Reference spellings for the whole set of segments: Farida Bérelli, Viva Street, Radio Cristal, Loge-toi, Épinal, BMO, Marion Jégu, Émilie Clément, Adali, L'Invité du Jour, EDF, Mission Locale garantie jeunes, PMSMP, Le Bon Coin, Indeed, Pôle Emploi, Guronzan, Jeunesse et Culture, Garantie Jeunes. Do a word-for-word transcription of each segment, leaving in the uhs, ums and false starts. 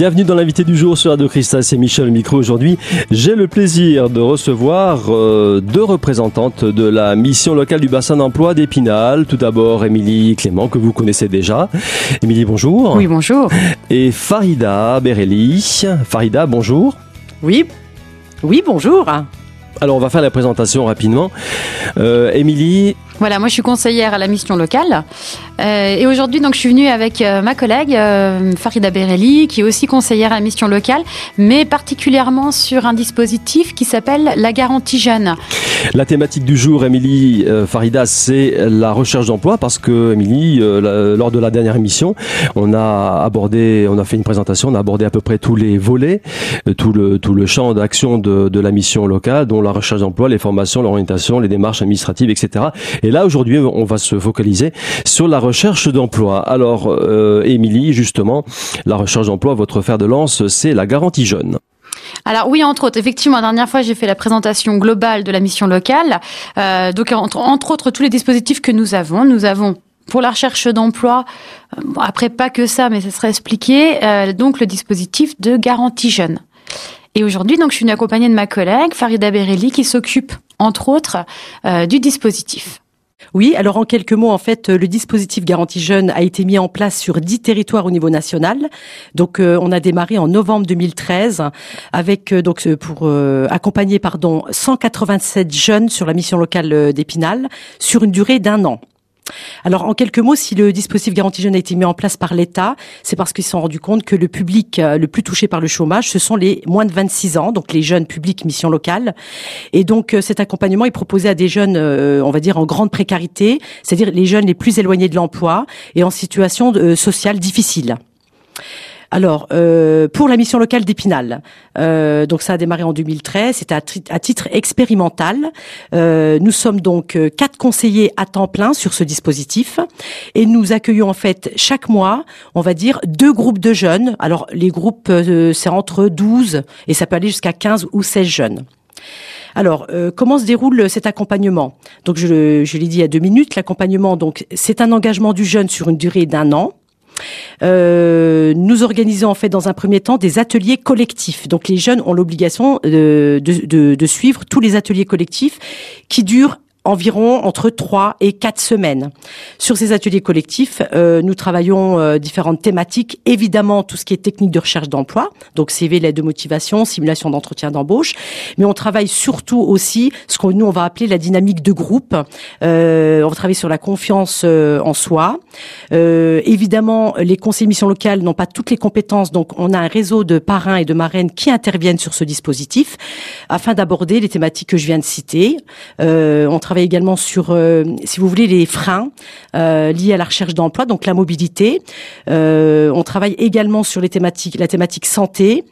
Bienvenue dans l'invité du jour sur Radio Cristal, c'est Michel au micro aujourd'hui. J'ai le plaisir de recevoir euh, deux représentantes de la mission locale du bassin d'emploi d'Épinal. Tout d'abord, Émilie Clément, que vous connaissez déjà. Émilie, bonjour. Oui, bonjour. Et Farida Bérelli. Farida, bonjour. Oui, oui, bonjour. Alors, on va faire la présentation rapidement. Euh, Émilie... Voilà, moi je suis conseillère à la mission locale euh, et aujourd'hui donc je suis venue avec euh, ma collègue euh, Farida Bérelli, qui est aussi conseillère à la mission locale, mais particulièrement sur un dispositif qui s'appelle la Garantie Jeunes. La thématique du jour, Émilie, euh, Farida, c'est la recherche d'emploi, parce que Émilie, euh, la, lors de la dernière émission, on a abordé, on a fait une présentation, on a abordé à peu près tous les volets, euh, tout le tout le champ d'action de, de la mission locale, dont la recherche d'emploi, les formations, l'orientation, les démarches administratives, et cetera. Et Et là, aujourd'hui, on va se focaliser sur la recherche d'emploi. Alors, Émilie, euh, justement, la recherche d'emploi, votre fer de lance, c'est la Garantie Jeunes. Alors oui, entre autres, effectivement, la dernière fois, j'ai fait la présentation globale de la mission locale. Euh, donc, entre, entre autres, tous les dispositifs que nous avons, nous avons... Pour la recherche d'emploi, après pas que ça, mais ça serait expliqué, euh, donc le dispositif de Garantie Jeunes. Et aujourd'hui, donc, je suis accompagnée de ma collègue, Farida Bérelli, qui s'occupe, entre autres, euh, du dispositif. Oui, alors en quelques mots, en fait, le dispositif Garantie Jeunes a été mis en place sur dix territoires au niveau national. Donc, euh, on a démarré en novembre deux mille treize avec euh, donc pour euh, accompagner pardon cent quatre-vingt-sept jeunes sur la mission locale d'Épinal sur une durée d'un an. Alors, en quelques mots, si le dispositif Garantie Jeunes a été mis en place par l'État, c'est parce qu'ils se sont rendus compte que le public le plus touché par le chômage, ce sont les moins de vingt-six ans, donc les jeunes publics mission locale. Et donc, cet accompagnement est proposé à des jeunes, on va dire, en grande précarité, c'est-à-dire les jeunes les plus éloignés de l'emploi et en situation sociale difficile. Alors, euh, pour la mission locale d'Épinal, euh, donc ça a démarré en deux mille treize, c'était à, t- à titre expérimental. Euh, nous sommes donc euh, quatre conseillers à temps plein sur ce dispositif et nous accueillons en fait chaque mois, on va dire, deux groupes de jeunes. Alors, les groupes, euh, c'est entre douze et ça peut aller jusqu'à quinze ou seize jeunes. Alors, euh, comment se déroule cet accompagnement ? Donc, je, je l'ai dit il y a deux minutes, l'accompagnement, donc, c'est un engagement du jeune sur une durée d'un an. Euh, nous organisons en fait dans un premier temps des ateliers collectifs. Donc les jeunes ont l'obligation de, de, de, de suivre tous les ateliers collectifs qui durent environ entre trois et quatre semaines. Sur ces ateliers collectifs, euh, nous travaillons euh, différentes thématiques, évidemment tout ce qui est technique de recherche d'emploi, donc C V, lettre de motivation, simulation d'entretien d'embauche, mais on travaille surtout aussi ce qu'on nous on va appeler la dynamique de groupe. Euh, on va travailler sur la confiance euh, en soi. Euh, évidemment, les conseillers mission locale n'ont pas toutes les compétences, donc on a un réseau de parrains et de marraines qui interviennent sur ce dispositif afin d'aborder les thématiques que je viens de citer. Euh, on travaille également sur, euh, si vous voulez, les freins euh, liés à la recherche d'emploi, donc la mobilité. Euh, on travaille également sur les thématiques, la thématique santé,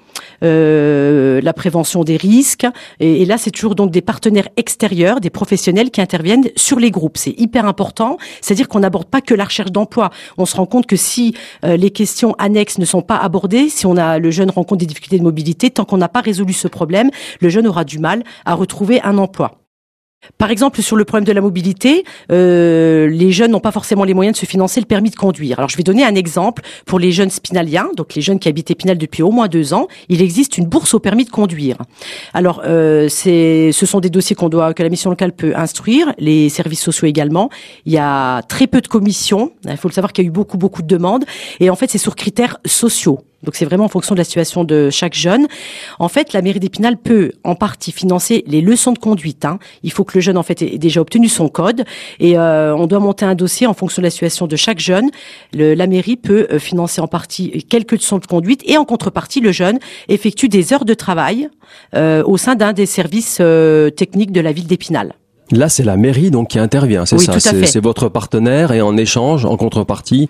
euh, la prévention des risques. Et, et là, c'est toujours donc des partenaires extérieurs, des professionnels qui interviennent sur les groupes. C'est hyper important, c'est-à-dire qu'on n'aborde pas que la recherche d'emploi. On se rend compte que si euh, les questions annexes ne sont pas abordées, si on a le jeune rencontre des difficultés de mobilité, tant qu'on n'a pas résolu ce problème, le jeune aura du mal à retrouver un emploi. Par exemple, sur le problème de la mobilité, euh, les jeunes n'ont pas forcément les moyens de se financer le permis de conduire. Alors, je vais donner un exemple pour les jeunes spinaliens, donc les jeunes qui habitent Épinal depuis au moins deux ans. Il existe une bourse au permis de conduire. Alors, euh, c'est, ce sont des dossiers qu'on doit, que la mission locale peut instruire, les services sociaux également. Il y a très peu de commissions. Il faut le savoir qu'il y a eu beaucoup, beaucoup de demandes. Et en fait, c'est sur critères sociaux. Donc c'est vraiment en fonction de la situation de chaque jeune. En fait, la mairie d'Épinal peut en partie financer les leçons de conduite. Hein. Il faut que le jeune en fait ait déjà obtenu son code et euh, on doit monter un dossier en fonction de la situation de chaque jeune. Le, la mairie peut financer en partie quelques leçons de conduite et en contrepartie, le jeune effectue des heures de travail euh, au sein d'un des services euh, techniques de la ville d'Épinal. Là, c'est la mairie donc qui intervient, c'est oui, ça, c'est, c'est votre partenaire et en échange, en contrepartie,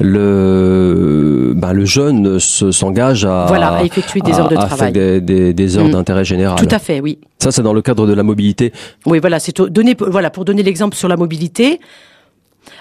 le ben le jeune se, s'engage à, voilà, à effectuer des à, heures de à travail, des, des, des heures mmh. d'intérêt général. Tout à fait, oui. Ça, c'est dans le cadre de la mobilité. Oui, voilà, c'est donné, voilà, pour donner l'exemple sur la mobilité.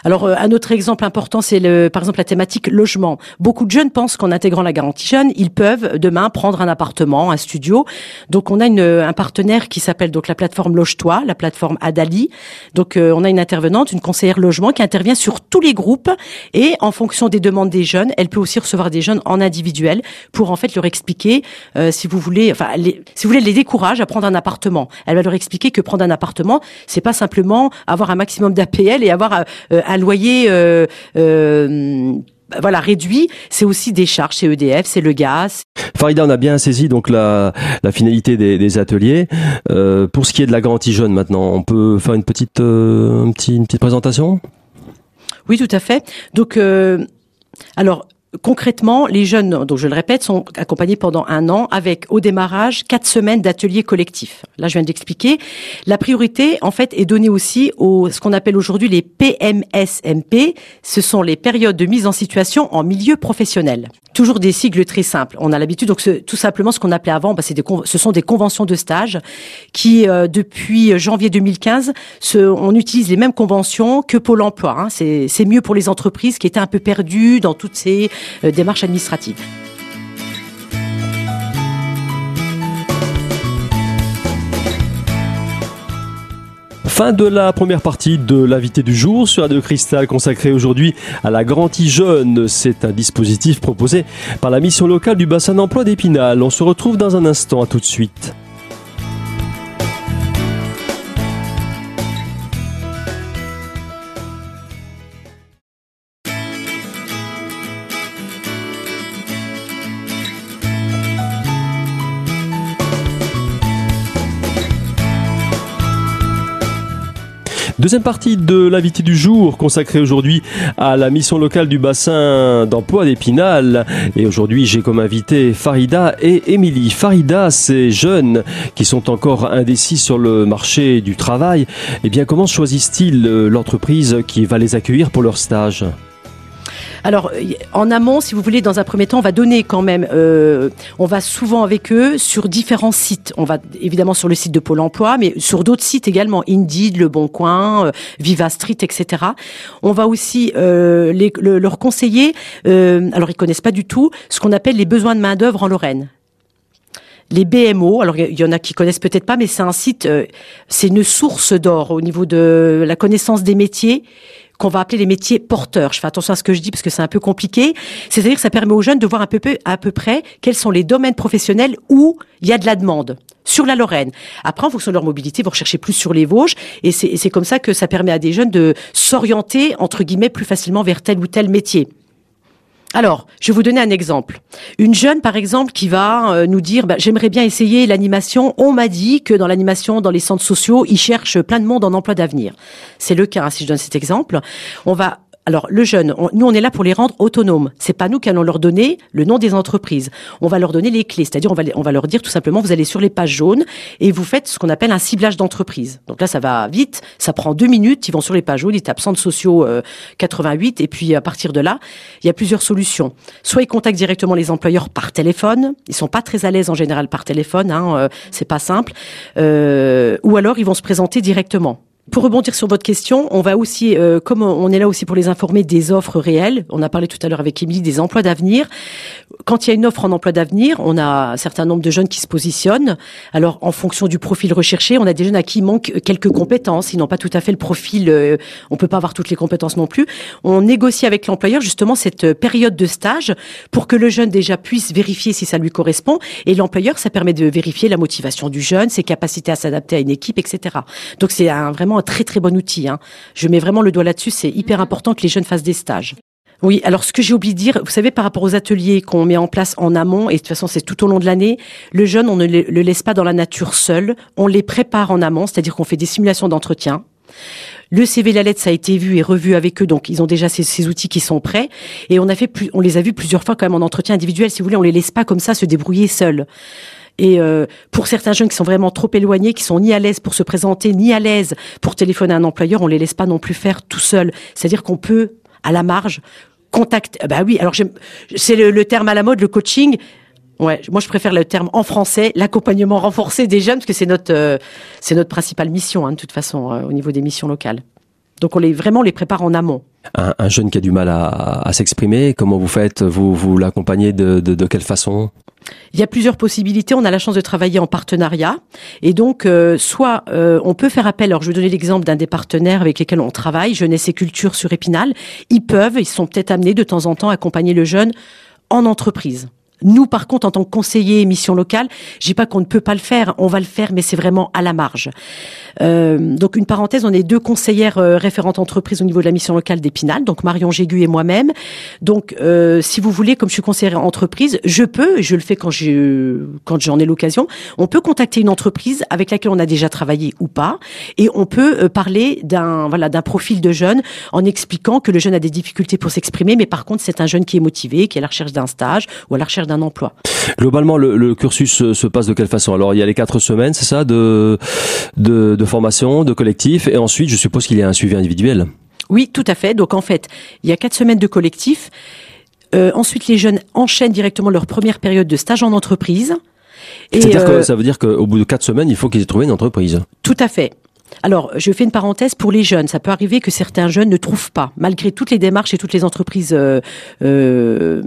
Alors, euh, un autre exemple important, c'est le, par exemple la thématique logement. Beaucoup de jeunes pensent qu'en intégrant la Garantie Jeunes, ils peuvent demain prendre un appartement, un studio. Donc, on a une, un partenaire qui s'appelle donc la plateforme Loge-toi, la plateforme Adali. Donc, euh, on a une intervenante, une conseillère logement qui intervient sur tous les groupes et en fonction des demandes des jeunes, elle peut aussi recevoir des jeunes en individuel pour en fait leur expliquer, euh, si vous voulez, enfin, les, si vous voulez, les décourage à prendre un appartement. Elle va leur expliquer que prendre un appartement, c'est pas simplement avoir un maximum d'A P L et avoir euh, un loyer euh, euh, voilà réduit, c'est aussi des charges, c'est E D F, c'est le gaz. Farida, on a bien saisi donc la, la finalité des, des ateliers. Euh, pour ce qui est de la Garantie Jeunes maintenant, on peut faire une petite, euh, une petite, une petite présentation ? Oui, tout à fait. Donc, euh, alors... concrètement, les jeunes, donc je le répète, sont accompagnés pendant un an avec, au démarrage, quatre semaines d'ateliers collectifs. Là, je viens d'expliquer. La priorité, en fait, est donnée aussi aux, ce qu'on appelle aujourd'hui les P M S M P. Ce sont les périodes de mise en situation en milieu professionnel. Toujours des sigles très simples. On a l'habitude, donc, ce, tout simplement, ce qu'on appelait avant, bah, c'est des, ce sont des conventions de stage qui, euh, depuis janvier deux mille quinze, se, on utilise les mêmes conventions que Pôle Emploi. Hein. C'est, c'est mieux pour les entreprises qui étaient un peu perdues dans toutes ces Euh, démarche administrative. Fin de la première partie de l'invité du jour sur Radio Cristal, consacrée aujourd'hui à la Garantie Jeunes. C'est un dispositif proposé par la mission locale du bassin d'emploi d'Épinal. On se retrouve dans un instant, à tout de suite. Deuxième partie de l'invité du jour, consacrée aujourd'hui à la mission locale du bassin d'emploi d'Épinal. Et aujourd'hui, j'ai comme invité Farida et Émilie. Farida, ces jeunes qui sont encore indécis sur le marché du travail, eh bien, comment choisissent-ils l'entreprise qui va les accueillir pour leur stage ? Alors, en amont, si vous voulez, dans un premier temps, on va donner quand même, euh, on va souvent avec eux sur différents sites. On va évidemment sur le site de Pôle Emploi, mais sur d'autres sites également, Indeed, Le Bon Coin, euh, Viva Street, et cetera. On va aussi euh, les, le, leur conseiller, euh, alors ils connaissent pas du tout, ce qu'on appelle les besoins de main d'œuvre en Lorraine. Les B M O, alors il y en a qui connaissent peut-être pas, mais c'est un site, euh, c'est une source d'or au niveau de la connaissance des métiers qu'on va appeler les métiers porteurs. Je fais attention à ce que je dis parce que c'est un peu compliqué. C'est-à-dire que ça permet aux jeunes de voir à peu, à peu près quels sont les domaines professionnels où il y a de la demande sur la Lorraine. Après, en fonction de leur mobilité, vous recherchez plus sur les Vosges et c'est, et c'est comme ça que ça permet à des jeunes de s'orienter, entre guillemets, plus facilement vers tel ou tel métier. Alors, je vais vous donner un exemple. Une jeune, par exemple, qui va euh, nous dire bah, « J'aimerais bien essayer l'animation. On m'a dit que dans l'animation, dans les centres sociaux, ils cherchent plein de monde en emploi d'avenir. » C'est le cas, hein, si je donne cet exemple. On va... Alors, le jeune, on, nous, on est là pour les rendre autonomes. C'est pas nous qui allons leur donner le nom des entreprises. On va leur donner les clés. C'est-à-dire, on va, on va leur dire tout simplement, vous allez sur les pages jaunes et vous faites ce qu'on appelle un ciblage d'entreprise. Donc là, ça va vite. Ça prend deux minutes. Ils vont sur les pages jaunes, ils tapent centres sociaux euh, quatre-vingt-huit. Et puis, à partir de là, il y a plusieurs solutions. Soit ils contactent directement les employeurs par téléphone. Ils sont pas très à l'aise en général par téléphone, hein, euh, c'est pas simple. Euh, ou alors, ils vont se présenter directement. Pour rebondir sur votre question, on va aussi, euh, comme on est là aussi pour les informer des offres réelles, on a parlé tout à l'heure avec Émilie des emplois d'avenir. Quand il y a une offre en emploi d'avenir, on a un certain nombre de jeunes qui se positionnent. Alors, en fonction du profil recherché, on a des jeunes à qui manquent quelques compétences, ils n'ont pas tout à fait le profil, euh, on peut pas avoir toutes les compétences non plus. On négocie avec l'employeur justement cette période de stage pour que le jeune déjà puisse vérifier si ça lui correspond. Et l'employeur, ça permet de vérifier la motivation du jeune, ses capacités à s'adapter à une équipe, et cetera. Donc, c'est un, vraiment un très très bon outil. Hein. Je mets vraiment le doigt là-dessus, c'est hyper important que les jeunes fassent des stages. Oui, alors ce que j'ai oublié de dire, vous savez, par rapport aux ateliers qu'on met en place en amont, et de toute façon c'est tout au long de l'année, le jeune, on ne le laisse pas dans la nature seul, on les prépare en amont, c'est-à-dire qu'on fait des simulations d'entretien. Le C V, la lettre, ça a été vu et revu avec eux, donc ils ont déjà ces, ces outils qui sont prêts. Et on a fait, plus, on les a vus plusieurs fois quand même en entretien individuel, si vous voulez, on les laisse pas comme ça se débrouiller seuls. Et euh, pour certains jeunes qui sont vraiment trop éloignés, qui sont ni à l'aise pour se présenter, ni à l'aise pour téléphoner à un employeur, on les laisse pas non plus faire tout seul. C'est-à-dire qu'on peut, à la marge, contacter... Bah oui, alors j'aime, c'est le, le terme à la mode, le coaching. Ouais, moi je préfère le terme en français, l'accompagnement renforcé des jeunes, parce que c'est notre, euh, c'est notre principale mission, hein, de toute façon, euh, au niveau des missions locales. Donc on les vraiment on les prépare en amont. un, un jeune qui a du mal à, à s'exprimer, comment vous faites? Vous, vous l'accompagnez de, de, de quelle façon? Il y a plusieurs possibilités. On a la chance de travailler en partenariat. Et donc, euh, soit euh, on peut faire appel. Alors, je vais donner l'exemple d'un des partenaires avec lesquels on travaille, Jeunesse et Culture sur Épinal. Ils peuvent, ils sont peut-être amenés de temps en temps à accompagner le jeune en entreprise. Nous, par contre, en tant que conseillers Mission Locale, je dis pas qu'on ne peut pas le faire, on va le faire, mais c'est vraiment à la marge. Euh, donc, une parenthèse, on est deux conseillères euh, référentes entreprises au niveau de la Mission Locale d'Épinal, donc Marion Jégu et moi-même. Donc, euh, si vous voulez, comme je suis conseillère entreprise, je peux, et je le fais quand, je, quand j'en ai l'occasion, on peut contacter une entreprise avec laquelle on a déjà travaillé ou pas, et on peut euh, parler d'un, voilà, d'un profil de jeune en expliquant que le jeune a des difficultés pour s'exprimer, mais par contre, c'est un jeune qui est motivé, qui est à la recherche d'un stage ou à la recherche d'un emploi. Globalement, le, le cursus se, se passe de quelle façon? Alors, il y a les quatre semaines, c'est ça, de, de, de formation, de collectif, et ensuite, je suppose qu'il y a un suivi individuel. Oui, tout à fait. Donc, en fait, il y a quatre semaines de collectif. Euh, ensuite, les jeunes enchaînent directement leur première période de stage en entreprise. Et c'est-à-dire euh... que ça veut dire qu'au bout de quatre semaines, il faut qu'ils aient trouvé une entreprise. Tout à fait. Alors, je fais une parenthèse pour les jeunes. Ça peut arriver que certains jeunes ne trouvent pas, malgré toutes les démarches et toutes les entreprises euh, euh,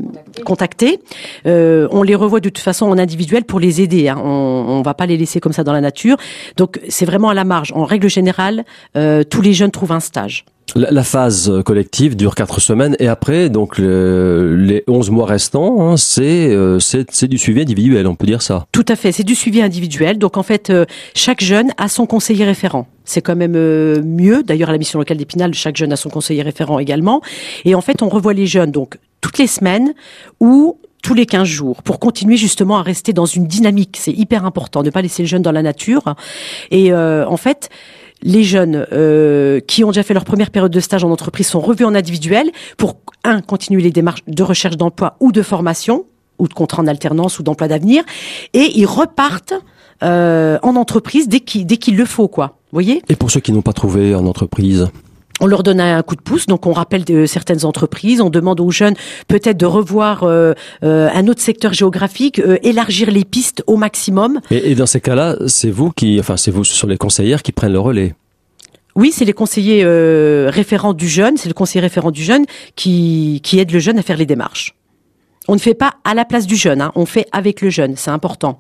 contactées. Euh, on les revoit de toute façon en individuel pour les aider. Hein. On ne va pas les laisser comme ça dans la nature. Donc, c'est vraiment à la marge. En règle générale, euh, tous les jeunes trouvent un stage. La, la phase collective dure quatre semaines et après, donc le, les onze mois restants, hein, c'est, euh, c'est, c'est du suivi individuel, on peut dire ça. Tout à fait, c'est du suivi individuel. Donc en fait, euh, chaque jeune a son conseiller référent. C'est quand même euh, mieux. D'ailleurs, à la Mission Locale d'Épinal, chaque jeune a son conseiller référent également. Et en fait, on revoit les jeunes donc toutes les semaines ou tous les quinze jours, pour continuer justement à rester dans une dynamique. C'est hyper important, ne pas laisser le jeune dans la nature. Et euh, en fait... Les jeunes euh, qui ont déjà fait leur première période de stage en entreprise sont revus en individuel pour, un, continuer les démarches de recherche d'emploi ou de formation, ou de contrat en alternance ou d'emploi d'avenir, et ils repartent euh, en entreprise dès qu'il, dès qu'il le faut, quoi. Vous voyez ? Et pour ceux qui n'ont pas trouvé en entreprise ? On leur donne un coup de pouce, donc on rappelle de certaines entreprises, on demande aux jeunes peut-être de revoir euh, euh, un autre secteur géographique, euh, élargir les pistes au maximum. Et, et dans ces cas-là, c'est vous qui, enfin c'est vous, ce sont les conseillères qui prennent le relais. Oui, c'est les conseillers euh, référents du jeune, c'est le conseiller référent du jeune qui qui aide le jeune à faire les démarches. On ne fait pas à la place du jeune, hein, on fait avec le jeune, c'est important.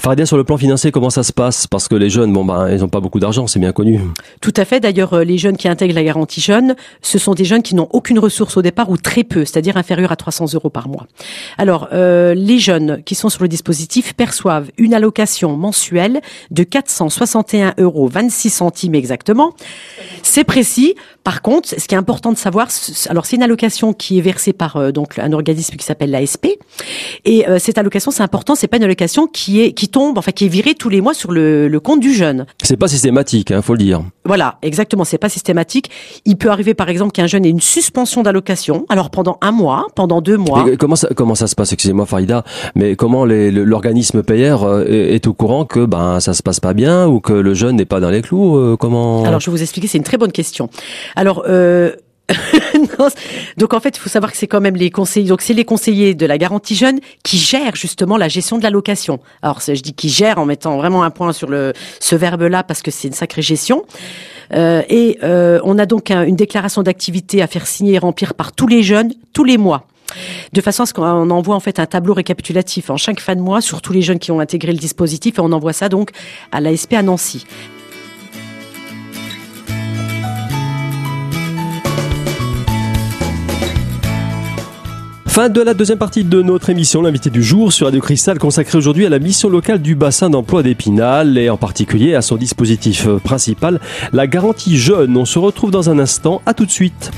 Farida, sur le plan financier, comment ça se passe? Parce que les jeunes, bon ben, ils n'ont pas beaucoup d'argent, c'est bien connu. Tout à fait. D'ailleurs, les jeunes qui intègrent la Garantie Jeunes, ce sont des jeunes qui n'ont aucune ressource au départ ou très peu, c'est-à-dire inférieure à trois cents euros par mois. Alors, euh, les jeunes qui sont sur le dispositif perçoivent une allocation mensuelle de quatre cent soixante et un euros vingt-six centimes exactement. C'est précis. Par contre, ce qui est important de savoir, alors c'est une allocation qui est versée par euh, donc un organisme qui s'appelle l'A S P, et euh, cette allocation, c'est important, c'est pas une allocation qui est qui tombe, enfin qui est virée tous les mois sur le, le compte du jeune. C'est pas systématique, hein, faut le dire. Voilà, exactement, c'est pas systématique. Il peut arriver par exemple qu'un jeune ait une suspension d'allocation, alors pendant un mois, pendant deux mois. Mais comment ça, comment ça se passe, excusez-moi Farida, mais comment les, l'organisme payeur est, est au courant que ben ça se passe pas bien ou que le jeune n'est pas dans les clous, euh, comment? Alors je vais vous expliquer, c'est une très bonne question. Alors, euh... non, donc en fait, il faut savoir que c'est quand même les conseillers. Donc c'est les conseillers de la Garantie Jeunes qui gèrent justement la gestion de l'allocation. Alors je dis qui gèrent en mettant vraiment un point sur le ce verbe-là parce que c'est une sacrée gestion. Euh, et euh, on a donc un, une déclaration d'activité à faire signer et remplir par tous les jeunes tous les mois, de façon à ce qu'on envoie en fait un tableau récapitulatif en chaque fin de mois sur tous les jeunes qui ont intégré le dispositif et on envoie ça donc à l'A S P à Nancy. Fin de la deuxième partie de notre émission, l'invité du jour sur Radio Cristal, consacrée aujourd'hui à la Mission Locale du bassin d'emploi d'Épinal et en particulier à son dispositif principal, la Garantie Jeunes. On se retrouve dans un instant, à tout de suite.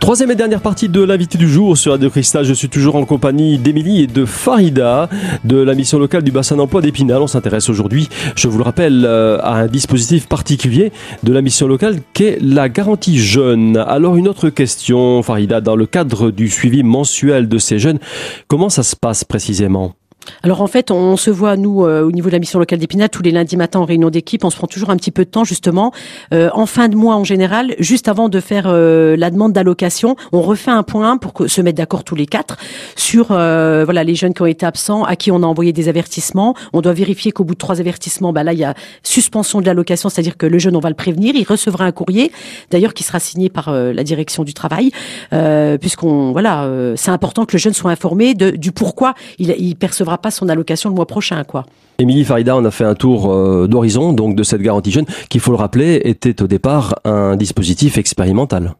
Troisième et dernière partie de l'invité du jour sur Radio Cristal. Je suis toujours en compagnie d'Émilie et de Farida de la Mission Locale du bassin d'emploi d'Épinal. On s'intéresse aujourd'hui, je vous le rappelle, à un dispositif particulier de la Mission Locale qu'est la Garantie Jeunes. Alors une autre question, Farida, dans le cadre du suivi mensuel de ces jeunes, comment ça se passe précisément ? Alors en fait, on se voit, nous, euh, au niveau de la mission locale d'Épinal, tous les lundis matins en réunion d'équipe. On se prend toujours un petit peu de temps, justement, euh, en fin de mois en général, juste avant de faire euh, la demande d'allocation. On refait un point pour que, se mettre d'accord tous les quatre sur euh, voilà les jeunes qui ont été absents, à qui on a envoyé des avertissements. On doit vérifier qu'au bout de trois avertissements, bah là, il y a suspension de l'allocation, c'est-à-dire que le jeune, on va le prévenir, il recevra un courrier, d'ailleurs, qui sera signé par euh, la direction du travail, euh, puisqu'on voilà, euh, c'est important que le jeune soit informé de, du pourquoi il, il percevra pas son allocation le mois prochain, quoi. Émilie, Farida, on a fait un tour euh, d'horizon donc de cette garantie jeune qui, faut le rappeler, était au départ un dispositif expérimental.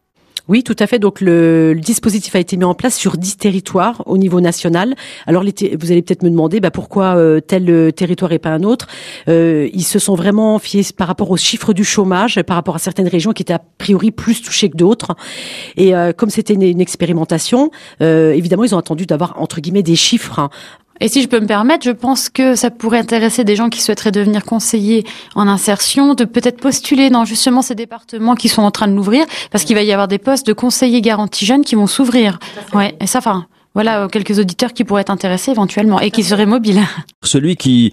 Oui, tout à fait. Donc, le, le dispositif a été mis en place sur dix territoires au niveau national. Alors, les te- vous allez peut-être me demander bah, pourquoi euh, tel euh, territoire et pas un autre. Euh, ils se sont vraiment fiés par rapport aux chiffres du chômage, par rapport à certaines régions qui étaient a priori plus touchées que d'autres. Et euh, comme c'était une, une expérimentation, euh, évidemment, ils ont attendu d'avoir, entre guillemets, des chiffres, hein. Et si je peux me permettre, je pense que ça pourrait intéresser des gens qui souhaiteraient devenir conseillers en insertion, de peut-être postuler dans justement ces départements qui sont en train de l'ouvrir, parce qu'il va y avoir des postes de conseillers garantie jeunes qui vont s'ouvrir. Ouais, et ça, enfin, voilà quelques auditeurs qui pourraient être intéressés éventuellement et qui seraient mobiles. Celui qui,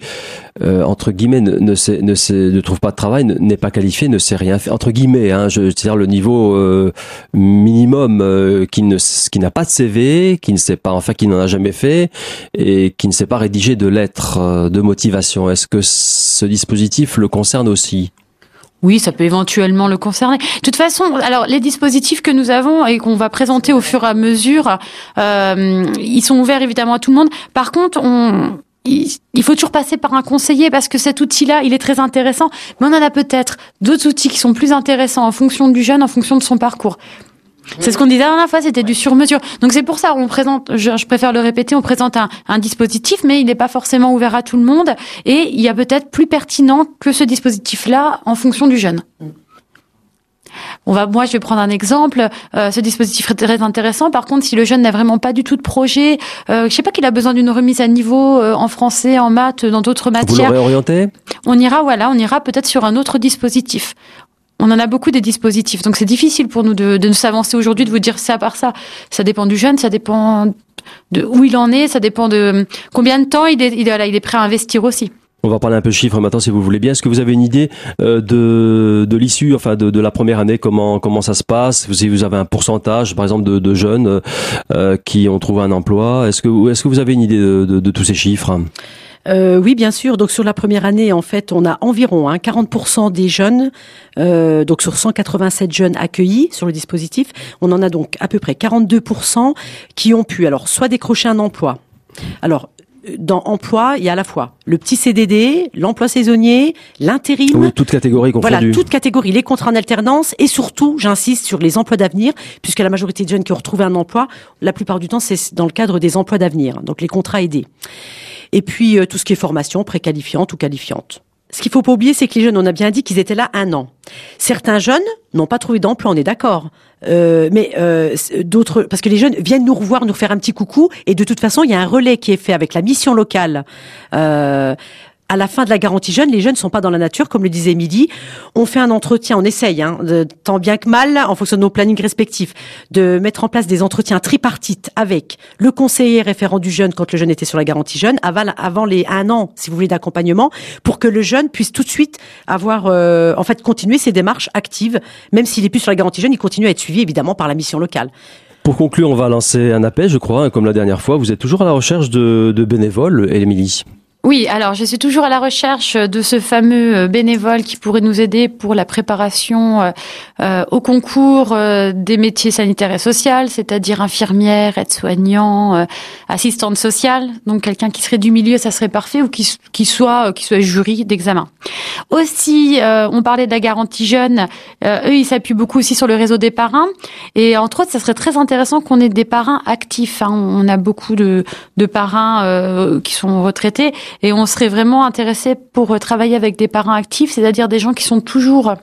euh, entre guillemets, ne, ne, sait, ne, sait, ne trouve pas de travail, n'est pas qualifié, ne sait rien faire, entre guillemets, hein, je, c'est-à-dire le niveau euh, minimum, euh, qui, ne, qui n'a pas de C V, qui ne sait pas, enfin qui n'en a jamais fait et qui ne sait pas rédiger de lettres euh, de motivation. Est-ce que ce dispositif le concerne aussi ? Oui, ça peut éventuellement le concerner. De toute façon, alors les dispositifs que nous avons et qu'on va présenter au fur et à mesure, euh, ils sont ouverts évidemment à tout le monde. Par contre, on... il faut toujours passer par un conseiller parce que cet outil-là, il est très intéressant. Mais on en a peut-être d'autres outils qui sont plus intéressants en fonction du jeune, en fonction de son parcours. C'est ce qu'on disait la dernière fois, c'était du sur-mesure. Donc c'est pour ça, on présente, je, je préfère le répéter, on présente un, un dispositif, mais il n'est pas forcément ouvert à tout le monde. Et il y a peut-être plus pertinent que ce dispositif-là en fonction du jeune. On va, moi, je vais prendre un exemple. Euh, ce dispositif est très intéressant. Par contre, si le jeune n'a vraiment pas du tout de projet, euh, je sais pas qu'il a besoin d'une remise à niveau euh, en français, en maths, dans d'autres matières. Vous l'aurez orienté ? On ira, voilà, on ira peut-être sur un autre dispositif. On en a beaucoup des dispositifs, donc c'est difficile pour nous de, de s'avancer aujourd'hui, de vous dire ça par ça. Ça dépend du jeune, ça dépend de où il en est, ça dépend de combien de temps il est, il est, il est prêt à investir aussi. On va parler un peu chiffres maintenant, si vous voulez bien. Est-ce que vous avez une idée euh, de, de l'issue, enfin de, de la première année, comment, comment ça se passe ? Si vous avez un pourcentage, par exemple, de, de jeunes euh, qui ont trouvé un emploi, est-ce que, est-ce que vous avez une idée de, de, de tous ces chiffres ? Euh, oui, bien sûr. Donc sur la première année, en fait, on a environ hein, quarante pour cent des jeunes, euh, donc sur cent quatre-vingt-sept jeunes accueillis sur le dispositif, on en a donc à peu près quarante-deux pour cent qui ont pu alors soit décrocher un emploi. Alors dans emploi, il y a à la fois le petit C D D, l'emploi saisonnier, l'intérim. Oui, toute catégorie confondue. Voilà, toute catégorie, les contrats en alternance et surtout, j'insiste sur les emplois d'avenir, puisque la majorité de jeunes qui ont retrouvé un emploi, la plupart du temps, c'est dans le cadre des emplois d'avenir, donc les contrats aidés. Et puis, euh, tout ce qui est formation, préqualifiante ou qualifiante. Ce qu'il faut pas oublier, c'est que les jeunes, on a bien dit qu'ils étaient là un an. Certains jeunes n'ont pas trouvé d'emploi, on est d'accord. Euh, mais euh, d'autres, parce que les jeunes viennent nous revoir, nous faire un petit coucou. Et de toute façon, il y a un relais qui est fait avec la mission locale. Euh, à la fin de la garantie jeune, les jeunes ne sont pas dans la nature, comme le disait Émilie. On fait un entretien, on essaye, hein, de, tant bien que mal, en fonction de nos plannings respectifs, de mettre en place des entretiens tripartites avec le conseiller référent du jeune quand le jeune était sur la garantie jeune, avant, avant les un an, si vous voulez, d'accompagnement, pour que le jeune puisse tout de suite avoir, euh, en fait, continuer ses démarches actives, même s'il est plus sur la garantie jeune, il continue à être suivi évidemment par la mission locale. Pour conclure, on va lancer un appel, je crois, comme la dernière fois. Vous êtes toujours à la recherche de, de bénévoles, Émilie ? Oui, alors je suis toujours à la recherche de ce fameux bénévole qui pourrait nous aider pour la préparation euh, au concours euh, des métiers sanitaires et sociaux, c'est-à-dire infirmière, aide-soignant, euh, assistante sociale. Donc quelqu'un qui serait du milieu, ça serait parfait, ou qui, qui soit euh, qui soit jury d'examen. Aussi, euh, on parlait de la garantie jeune. Euh, eux, ils s'appuient beaucoup aussi sur le réseau des parrains. Et entre autres, ça serait très intéressant qu'on ait des parrains actifs, hein. On a beaucoup de, de parrains euh, qui sont retraités. Et on serait vraiment intéressé pour travailler avec des parrains actifs, c'est-à-dire des gens qui sont toujours,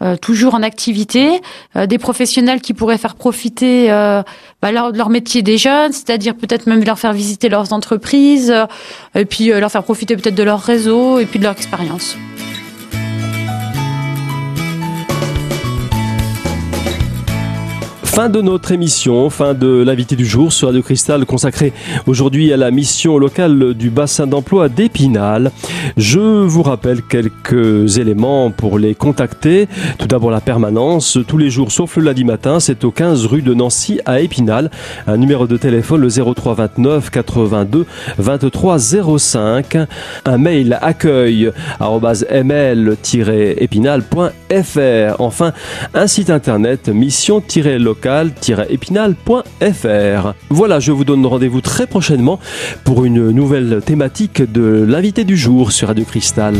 euh, toujours en activité, euh, des professionnels qui pourraient faire profiter euh, bah, leur, leur métier des jeunes, c'est-à-dire peut-être même leur faire visiter leurs entreprises, euh, et puis euh, leur faire profiter peut-être de leur réseau et puis de leur expérience. Fin de notre émission, fin de l'invité du jour sur Radio Cristal, consacré aujourd'hui à la mission locale du bassin d'emploi d'Épinal. Je vous rappelle quelques éléments pour les contacter. Tout d'abord la permanence, tous les jours sauf le lundi matin, c'est au quinze rue de Nancy à Épinal. Un numéro de téléphone, le zéro trois vingt-neuf quatre-vingt-deux vingt-trois zéro cinq. Un mail accueil arobase m l tiret épinal point f r. Enfin, un site internet mission tiret local tiret épinal point f r. Voilà, je vous donne rendez-vous très prochainement pour une nouvelle thématique de l'invité du jour sur Radio Cristal.